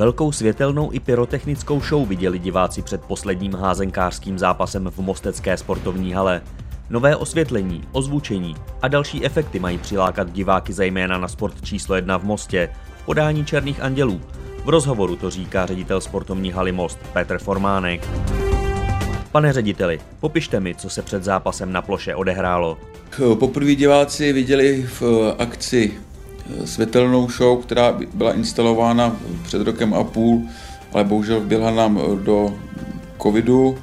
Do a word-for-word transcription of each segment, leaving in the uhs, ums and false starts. Velkou světelnou i pyrotechnickou show viděli diváci před posledním házenkářským zápasem v mostecké sportovní hale. Nové osvětlení, ozvučení a další efekty mají přilákat diváky zejména na sport číslo jedna v Mostě v podání Černých andělů. V rozhovoru to říká ředitel sportovní haly Most Petr Formánek. Pane řediteli, popište mi, co se před zápasem na ploše odehrálo. Poprvé diváci viděli v akci světelnou show, která byla instalována před rokem a půl, ale bohužel vběhla nám do covidu,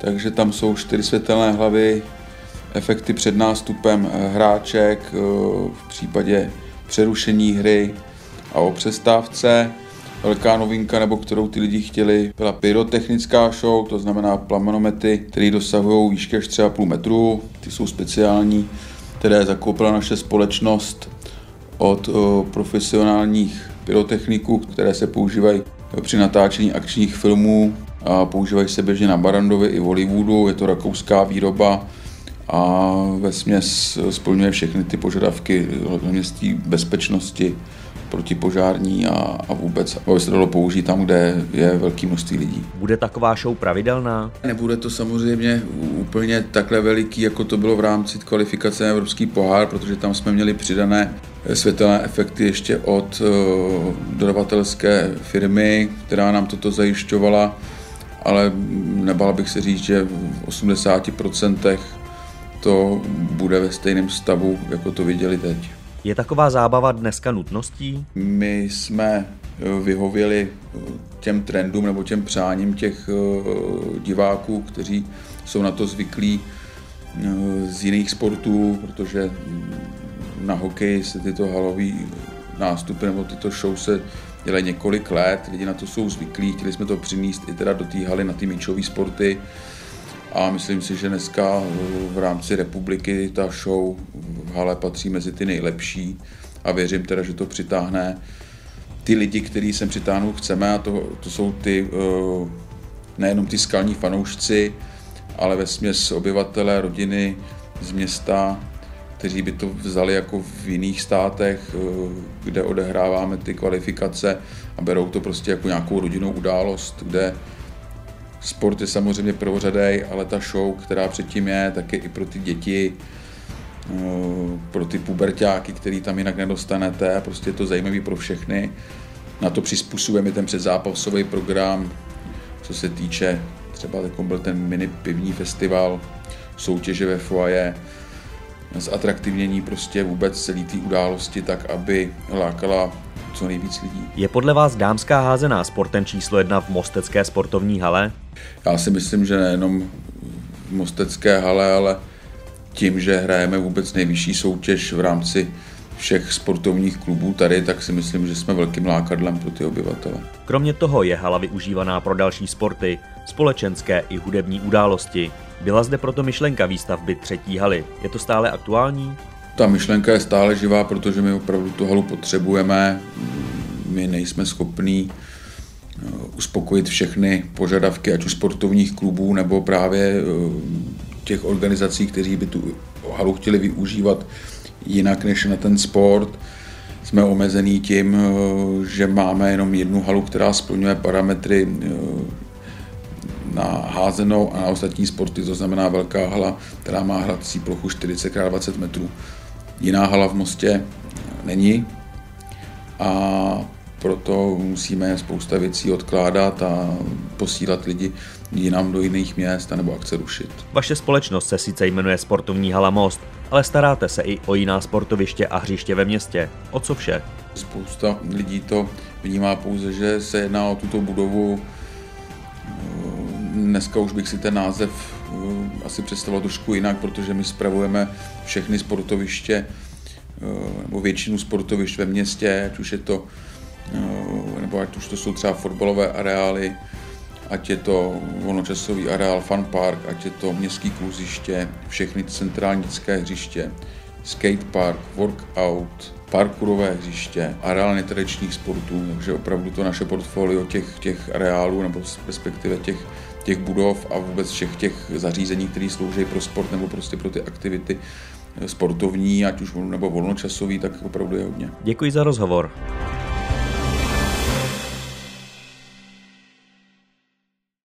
takže tam jsou čtyři světelné hlavy, efekty před nástupem hráček v případě přerušení hry a o přestávce. Velká novinka, nebo kterou ty lidi chtěli, byla pyrotechnická show, to znamená plamenomety, které dosahují výšky až tři a půl metru. Ty jsou speciální, které zakoupila naše společnost od profesionálních pyrotechniků, které se používají při natáčení akčních filmů a používají se běžně na Barrandově i v Hollywoodu. Je to rakouská výroba a vesměs splňuje všechny ty požadavky hlavně bezpečnosti, protipožární a, a vůbec, aby se dalo použít tam, kde je velké množství lidí. Bude taková show pravidelná? Nebude to samozřejmě úplně takhle veliký, jako to bylo v rámci kvalifikace Evropský pohár, protože tam jsme měli přidané světelné efekty ještě od dodavatelské firmy, která nám toto zajišťovala, ale nebál bych se říct, že v osmdesáti procentech to bude ve stejném stavu, jako to viděli teď. Je taková zábava dneska nutností? My jsme vyhověli těm trendům nebo těm přáním těch diváků, kteří jsou na to zvyklí z jiných sportů, protože na hokeji se tyto halové nástupy nebo tyto show se dělají několik let, lidi na to jsou zvyklí, chtěli jsme to přinést i teda do té haly na ty míčové sporty. A myslím si, že dneska v rámci republiky ta show v hale patří mezi ty nejlepší a věřím teda, že to přitáhne ty lidi, který sem přitáhnout chceme, a to, to jsou ty nejenom ty skalní fanoušci, ale vesměs obyvatelé, rodiny z města, kteří by to vzali jako v jiných státech, kde odehráváme ty kvalifikace a berou to prostě jako nějakou rodinnou událost, kde sport je samozřejmě prvořadej, ale ta show, která předtím je, tak je i pro ty děti, pro ty puberťáky, který tam jinak nedostanete. Prostě je to zajímavý pro všechny. Na to přizpůsobujeme ten předzápasový program, co se týče třeba takový byl ten mini pivní festival, soutěže ve foaje, zatraktivnění prostě vůbec celý té události tak, aby lákala co nejvíc lidí. Je podle vás dámská házená sportem číslo jedna v mostecké sportovní hale? Já si myslím, že nejenom v mostecké hale, ale tím, že hrajeme vůbec nejvyšší soutěž v rámci všech sportovních klubů tady, tak si myslím, že jsme velkým lákadlem pro ty obyvatele. Kromě toho je hala využívaná pro další sporty, společenské i hudební události. Byla zde proto myšlenka výstavby třetí haly. Je to stále aktuální? Ta myšlenka je stále živá, protože my opravdu tu halu potřebujeme. My nejsme schopní uspokojit všechny požadavky, ať už sportovních klubů, nebo právě těch organizací, kteří by tu halu chtěli využívat jinak než na ten sport. Jsme omezení tím, že máme jenom jednu halu, která splňuje parametry na házenou a na ostatní sporty, to znamená velká hala, která má hrací plochu čtyřicet krát dvacet metrů. Jiná hala v Mostě není a proto musíme spousta věcí odkládat a posílat lidi jinam do jiných měst nebo akce rušit. Vaše společnost se sice jmenuje Sportovní hala Most, ale staráte se i o jiná sportoviště a hřiště ve městě. O co vše? Spousta lidí to vnímá pouze, že se jedná o tuto budovu. Dneska už bych si ten název asi představoval trošku jinak, protože my spravujeme všechny sportoviště, nebo většinu sportovišť ve městě, ať už je to, nebo ať už to jsou třeba fotbalové areály, ať je to volnočasový areál, funpark, ať je to městský kluziště, všechny centrální dětské hřiště, skatepark, workout, parkourové hřiště, areál netradičních sportů, takže opravdu to naše portfolio těch, těch areálů, nebo respektive těch, těch budov a vůbec všech těch zařízení, které slouží pro sport nebo prostě pro ty aktivity sportovní, ať už nebo volnočasový, tak opravdu je hodně. Děkuji za rozhovor.